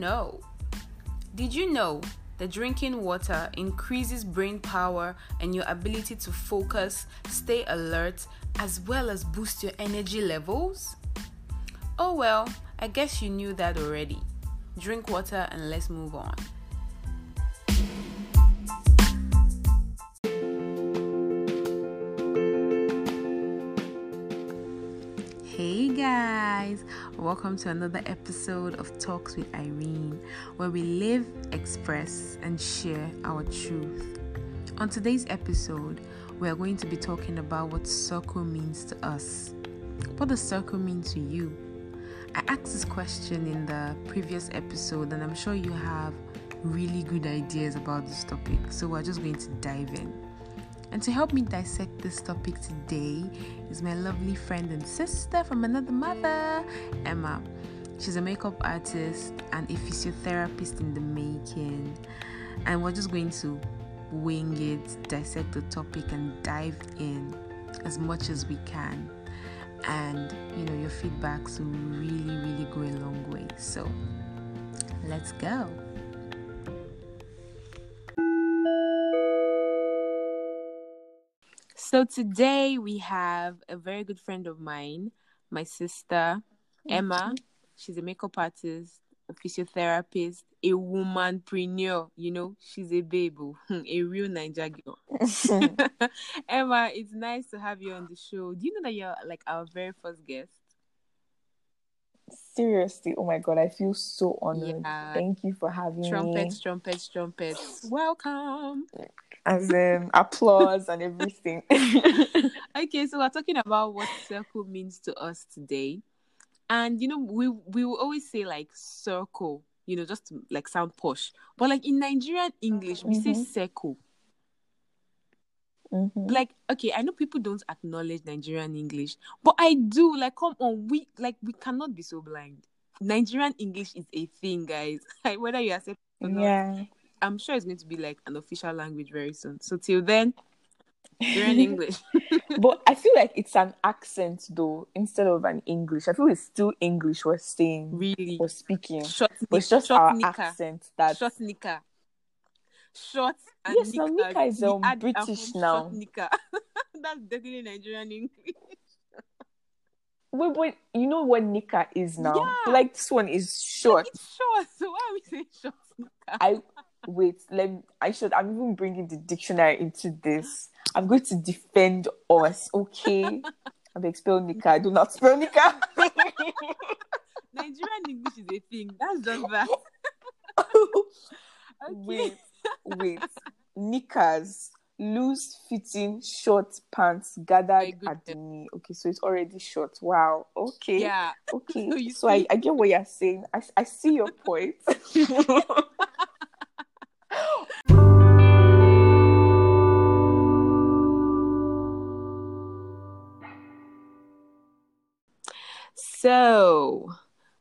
know? Did you know that drinking water increases brain power and your ability to focus, stay alert, as well as boost your energy levels? Oh well, I guess you knew that already. Drink water and let's move on. Hey guys, welcome to another episode of Talks with Irene, where we live, express, and share our truth. On today's episode, we are going to be talking about what circle means to us. What does circle mean to you? I asked this question in the previous episode, and I'm sure you have really good ideas about this topic, so we're just going to dive in. And to help me dissect this topic today is my lovely friend and sister from another mother, Emma. She's a makeup artist and a physiotherapist in the making. And we're just going to wing it, dissect the topic, and dive in as much as we can. And, your feedbacks will really, really go a long way. So, let's go. So today we have a very good friend of mine, my sister, Emma. She's a makeup artist, a physiotherapist, a womanpreneur. She's a babe, a real Naija girl. Emma, it's nice to have you on the show. Do you know that you're like our very first guest? Seriously, oh my God, I feel so honored. Yeah. Thank you for having me. Trumpets. Welcome. As applause and everything. Okay, so we're talking about what circle means to us today. And, we will always say like circle, just to, like, sound posh. But like in Nigerian English, we say circle. Mm-hmm. Like, okay, I know people don't acknowledge Nigerian English, but I do. Like, come on, we cannot be so blind. Nigerian English is a thing, guys. Like, whether you accept it or not, I'm sure it's going to be like an official language very soon. So till then, you're in English. But I feel like it's an accent though, instead of an English. I feel it's still English we're saying, really, we're speaking. But it's just our accent that short and yes, now Nika is British now. That's definitely Nigerian English. Wait, you know what Nika is now? Yeah. Like this one is short. It's short, so why are we saying short Nika? I'm even bringing the dictionary into this. I'm going to defend us, okay? I'm going to spell Nika. Do not spell Nika. Nigerian English is a thing. That's just that. Okay. Wait. Knickers, loose fitting short pants gathered at the knee. Okay, so it's already short. Wow. Okay. Yeah. Okay. So I get what you're saying. I see your point. So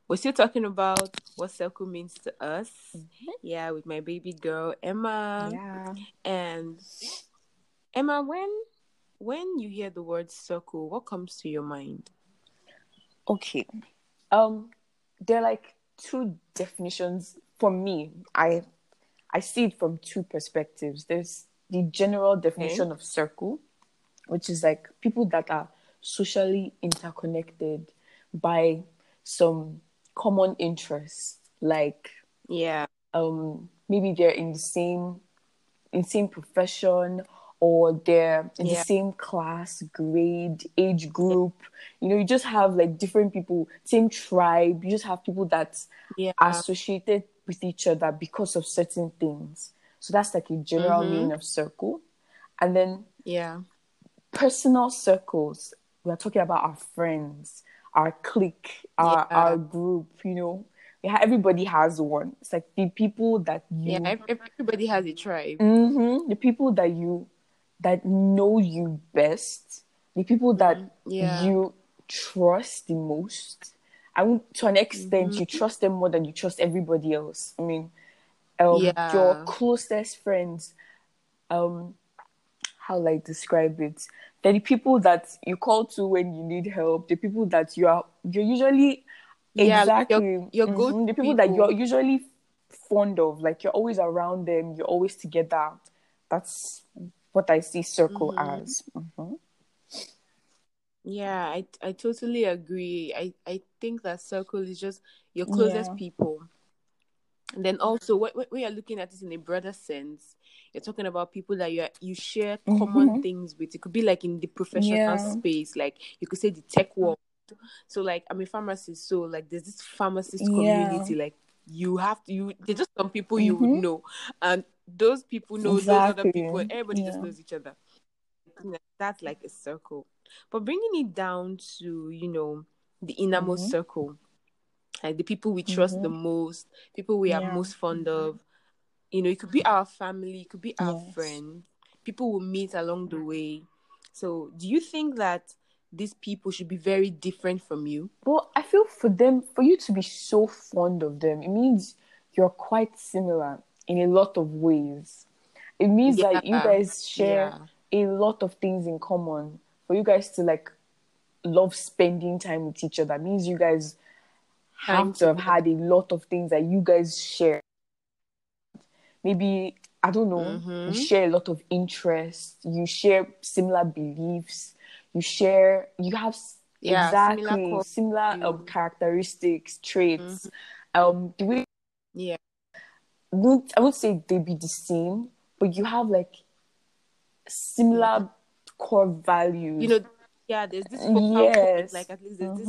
we're still talking about what circle means to us. Mm-hmm. Yeah, with my baby girl, Emma. Yeah. And Emma, when you hear the word circle, what comes to your mind? Okay. There are like two definitions for me. I see it from two perspectives. There's the general definition of circle, which is like people that are socially interconnected by some common interests, like maybe they're in the same profession, or they're in the same class, grade, age group. You just have like different people, same tribe. You just have people that are associated with each other because of certain things. So that's like a general meaning of circle. And then personal circles, we're talking about our friends, our clique, our group, everybody has one. It's like the people that you... Yeah, everybody has a tribe. Mm-hmm. The people that that know you best, the people that you trust the most. To an extent, you trust them more than you trust everybody else. I mean, your closest friends, how will I describe it? They're the people that you call to when you need help. The people that you're usually... Exactly. The people that you're usually fond of. Like, you're always around them. You're always together. That's what I see circle as. Mm-hmm. Yeah, I totally agree. I think that circle is just your closest people. And then also, when you're looking at this in a broader sense, you're talking about people that you share common things with. It could be like in the professional space, like you could say the tech world. So like, I'm a pharmacist, so like there's this pharmacist community. Like there's just some people you would know, and those people know those other people. Everybody just knows each other. That's like a circle. But bringing it down to, the innermost circle, like the people we trust the most, people we are most fond of, it could be our family, it could be our friends, people we meet along the way. So do you think that these people should be very different from you? Well, I feel for you to be so fond of them, it means you're quite similar in a lot of ways. It means that you guys share a lot of things in common. For you guys to like love spending time with each other means you guys have to have had a lot of things that you guys share. Maybe, I don't know, you share a lot of interests, you share similar beliefs, you have similar characteristics, traits. I would say they be the same, but you have like similar core values. There's this component, like at least there's this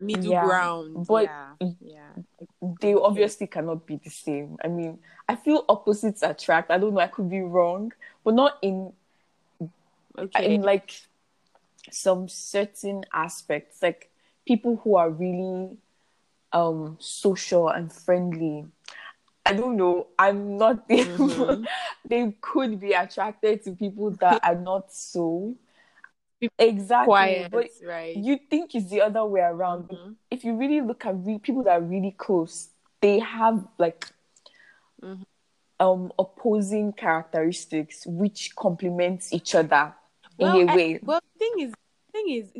middle ground. But they obviously cannot be the same. I mean, I feel opposites attract. I don't know, I could be wrong, but not in in like some certain aspects. Like people who are really social and friendly, I don't know, I'm not there. They could be attracted to people that are not so exactly quiet, but right? You think it's the other way around. If you really look at people that are really close, they have like opposing characteristics which complements each other in a way. Well, the thing is,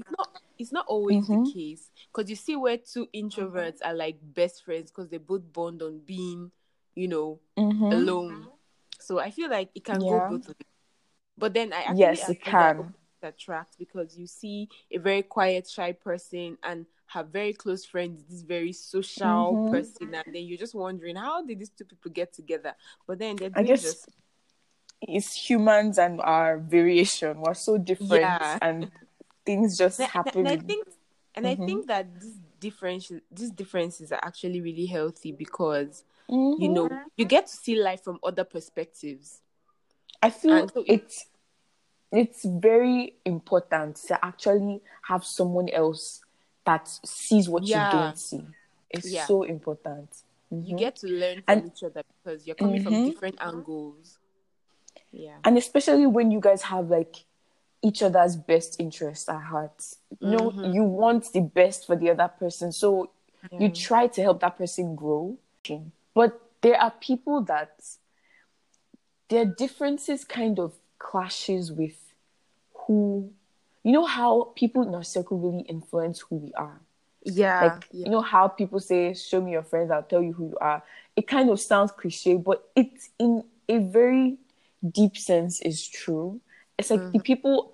it's not always the case, because you see where two introverts are like best friends because they both bond on being alone. So I feel like it can go both ways. But then I actually it can attract, because you see a very quiet, shy person and her very close friend is this very social person, and then you're just wondering, how did these two people get together? But then they're just, it's humans and our variation. We're so different, and things just happen. I think that these differences are actually really healthy, because you get to see life from other perspectives. I feel so it's very important to actually have someone else that sees what you don't see. It's so important. You get to learn from each other, because you're coming from different angles. Yeah, and especially when you guys have like each other's best interests at heart. You want the best for the other person, so you try to help that person grow. But there are people that their differences kind of clashes with who... You know how people in our circle really influence who we are? Yeah. Like, you know how people say, show me your friends, I'll tell you who you are. It kind of sounds cliche, but it's in a very deep sense is true. It's like the people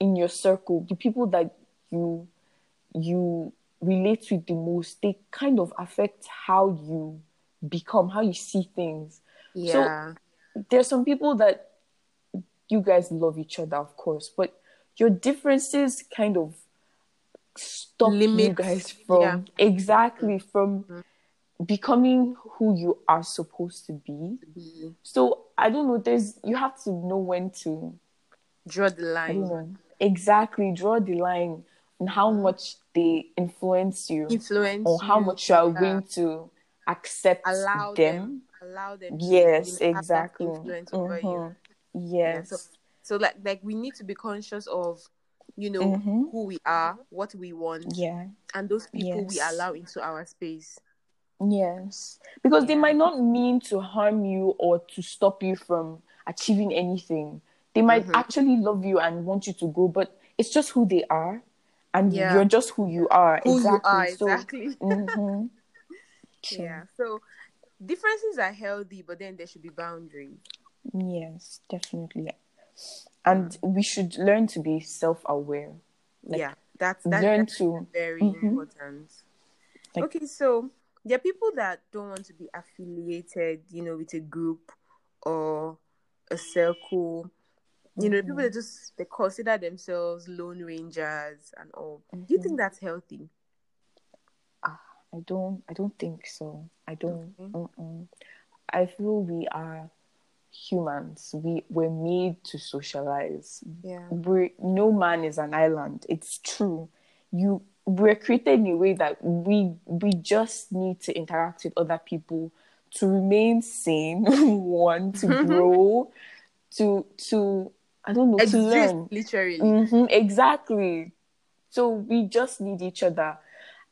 in your circle, the people that you relate with the most, they kind of affect how you become, how you see things. Yeah. So there's some people that you guys love each other, of course, but your differences kind of stop you guys from from becoming who you are supposed to be. So I don't know, you have to know when to draw the line. Exactly, draw the line on how much they influence you, or how much you are going to accept allow them. Yes, exactly. Influence over you. Yes. Yeah, so like we need to be conscious of, who we are, what we want, and those people we allow into our space. Yes, because they might not mean to harm you or to stop you from achieving anything. They might actually love you and want you to go, but it's just who they are, and you're just who you are. Who you are, exactly. So differences are healthy, but then there should be boundaries. Yes, definitely. And we should learn to be self-aware. Like, yeah, that's very important. Like, okay, so there are people that don't want to be affiliated, you know, with a group or a circle. You know, people that just, they consider themselves Lone Rangers and all. Do you think that's healthy? I don't think so. I feel we are humans. We're made to socialize. Yeah. No man is an island. It's true. We're created in a way that we just need to interact with other people to remain sane, one, to grow, to I don't know, exist, to learn. Literally. Exactly. So we just need each other.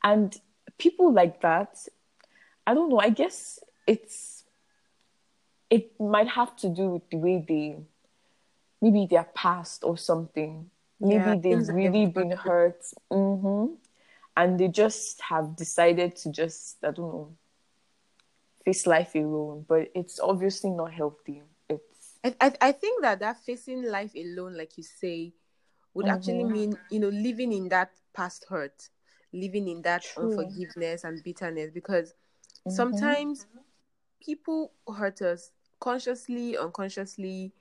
And people like that, I don't know, I guess it might have to do with the way maybe their past or something. Maybe they've really been hurt. And they just have decided to just, I don't know, face life alone. But it's obviously not healthy. I think that facing life alone, like you say, would actually mean, you know, living in that past hurt, living in that unforgiveness and bitterness, because sometimes people hurt us consciously, unconsciously,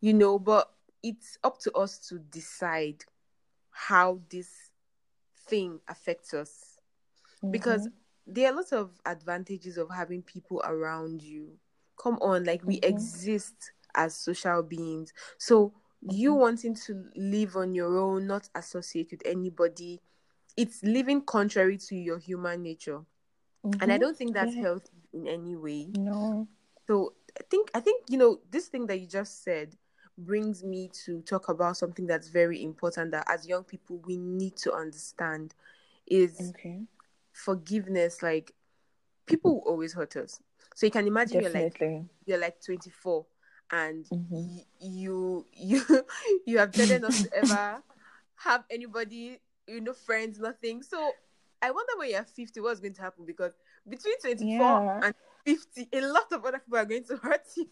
you know, but it's up to us to decide how this thing affects us, because there are lots of advantages of having people around you. Come on, like, we exist as social beings, so you wanting to live on your own, not associate with anybody, it's living contrary to your human nature, and I don't think that's healthy in any way. No. So I think you know, this thing that you just said brings me to talk about something that's very important that as young people we need to understand is forgiveness. Like, people will always hurt us, so you can imagine you're like 24 and you have decided not to ever have anybody, you know, friends, nothing. So I wonder when you're 50 what's going to happen, because between 24 and 50 a lot of other people are going to hurt you.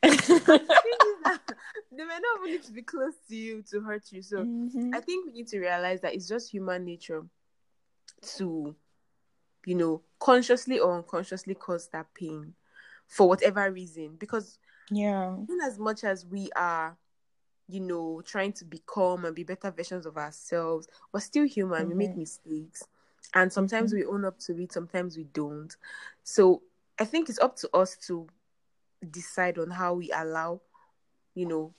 They may not need to be close to you to hurt you. So I think we need to realize that it's just human nature to, you know, consciously or unconsciously cause that pain for whatever reason. Because even as much as we are, you know, trying to become and be better versions of ourselves, we're still human. We make mistakes, and sometimes we own up to it, sometimes we don't. So I think it's up to us to decide on how we allow, you know,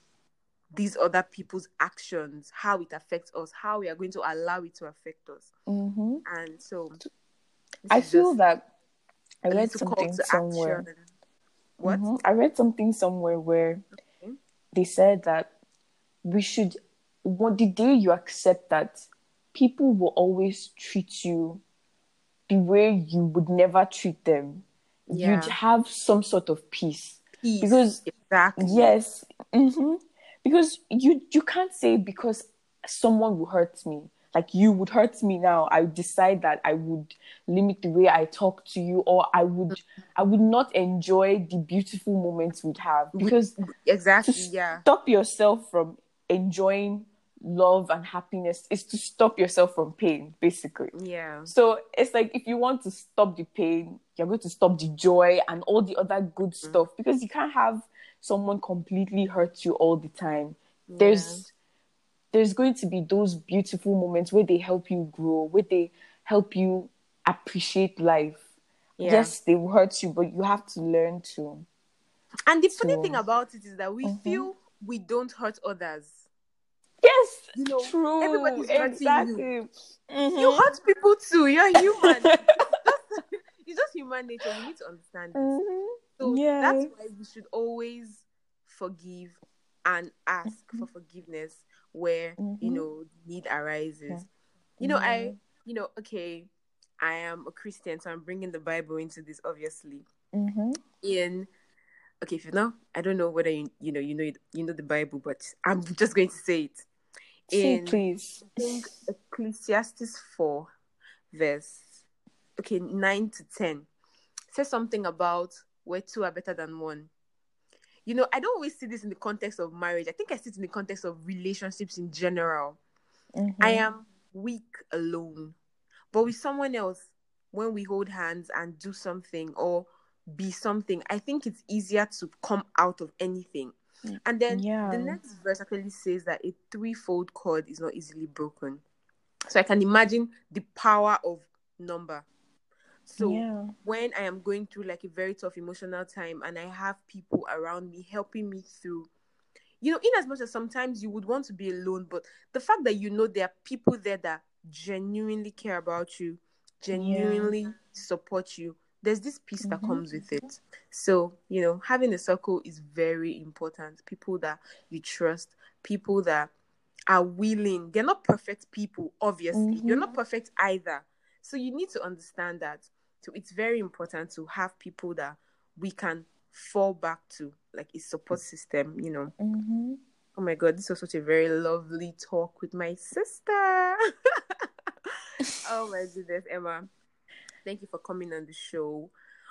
these other people's actions, how it affects us, how we are going to allow it to affect us. And so I feel that I read something somewhere. I read something somewhere where they said that we should, the day you accept that people will always treat you the way you would never treat them, you'd have some sort of peace. Because because you can't say, because someone will hurt me, like you would hurt me now, I decide that I would limit the way I talk to you, or I would not enjoy the beautiful moments we'd have, because stop yourself from enjoying love and happiness is to stop yourself from pain, basically. So it's like, if you want to stop the pain, you're going to stop the joy and all the other good stuff, because you can't have someone completely hurt you all the time. There's going to be those beautiful moments where they help you grow, where they help you appreciate life. Yes, they will hurt you, but you have to learn to. And the funny thing about it is that we feel we don't hurt others. Yes, you know, true. Everybody's hurting you. You hurt people too. You're human. It's just human nature. We need to understand this. So that's why we should always forgive and ask for forgiveness where you know, need arises. You know, I am a Christian, so I'm bringing the Bible into this, obviously. If you know, I don't know whether you know the Bible, but I'm just going to say it. I think Ecclesiastes 4, verse 9 to 10 says something about where two are better than one. You know, I don't always see this in the context of marriage. I think I see it in the context of relationships in general. Mm-hmm. I am weak alone. But with someone else, when we hold hands and do something or be something, I think it's easier to come out of anything. And then the next verse actually says that a threefold cord is not easily broken. So I can imagine the power of number. So when I am going through like a very tough emotional time and I have people around me helping me through, you know, in as much as sometimes you would want to be alone, but the fact that, you know, there are people there that genuinely care about you, genuinely support you, there's this peace that comes with it. So, you know, having a circle is very important. People that you trust, people that are willing. They're not perfect people, obviously. You're not perfect either. So you need to understand that. So it's very important to have people that we can fall back to, like a support system, you know. Oh my God, this was such a very lovely talk with my sister. Oh my goodness, Emma. Thank you for coming on the show.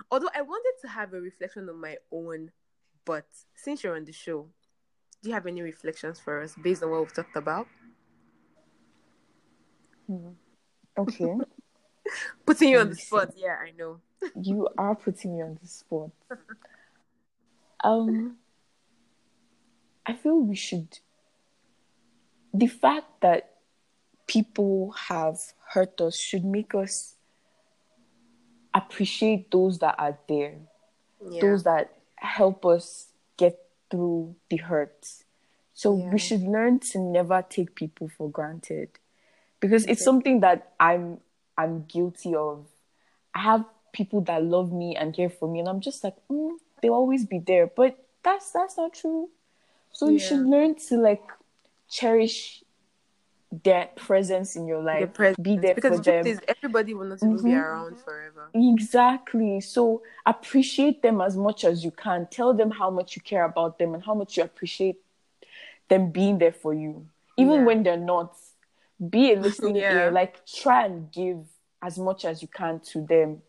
Although I wanted to have a reflection of my own, but since you're on the show, do you have any reflections for us based on what we've talked about? Okay. Putting you on the spot. Yeah, I know. You are putting me on the spot. I feel we should... The fact that people have hurt us should make us appreciate those that are there, those that help us get through the hurt. So we should learn to never take people for granted, because it's something that I'm guilty of. I have people that love me and care for me, and I'm just like, they'll always be there, but that's not true. So you should learn to like cherish their presence in your life, be there because for them. Because everybody will not be around forever. Exactly. So appreciate them as much as you can. Tell them how much you care about them and how much you appreciate them being there for you. Even when they're not, be a listening ear. Like, try and give as much as you can to them.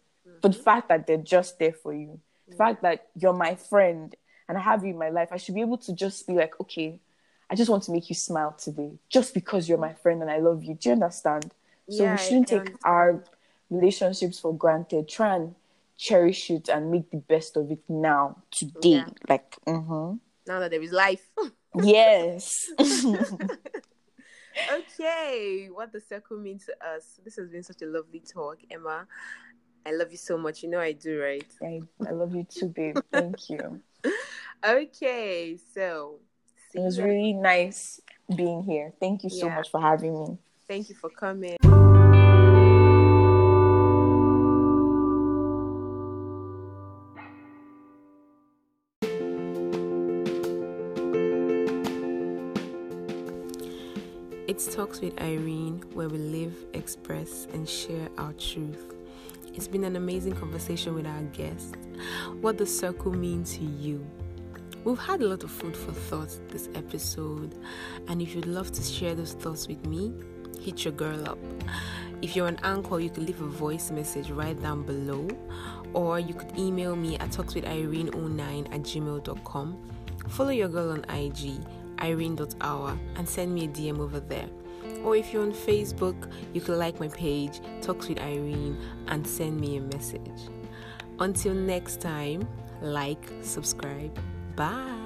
For the fact that they're just there for you. The fact that you're my friend and I have you in my life, I should be able to just be like, okay, I just want to make you smile today just because you're my friend and I love you. Do you understand? So we shouldn't take our relationships for granted. Try and cherish it and make the best of it now, today. Yeah. Like, now that there is life. Yes. Okay. What the circle means to us. This has been such a lovely talk, Emma. I love you so much. You know I do, right? I love you too, babe. Thank you. Okay. So... It was really nice being here. Thank you so much for having me. Thank you for coming. It's Talks with Irene, where we live, express, and share our truth. It's been an amazing conversation with our guest. What does circle mean to you? We've had a lot of food for thought this episode, and if you'd love to share those thoughts with me, hit your girl up. If you're on Anchor, you can leave a voice message right down below, or you could email me at talkswithirene09@gmail.com. Follow your girl on IG, irene.hour, and send me a DM over there. Or if you're on Facebook, you can like my page, Talks with Irene, and send me a message. Until next time, like, subscribe. Bye.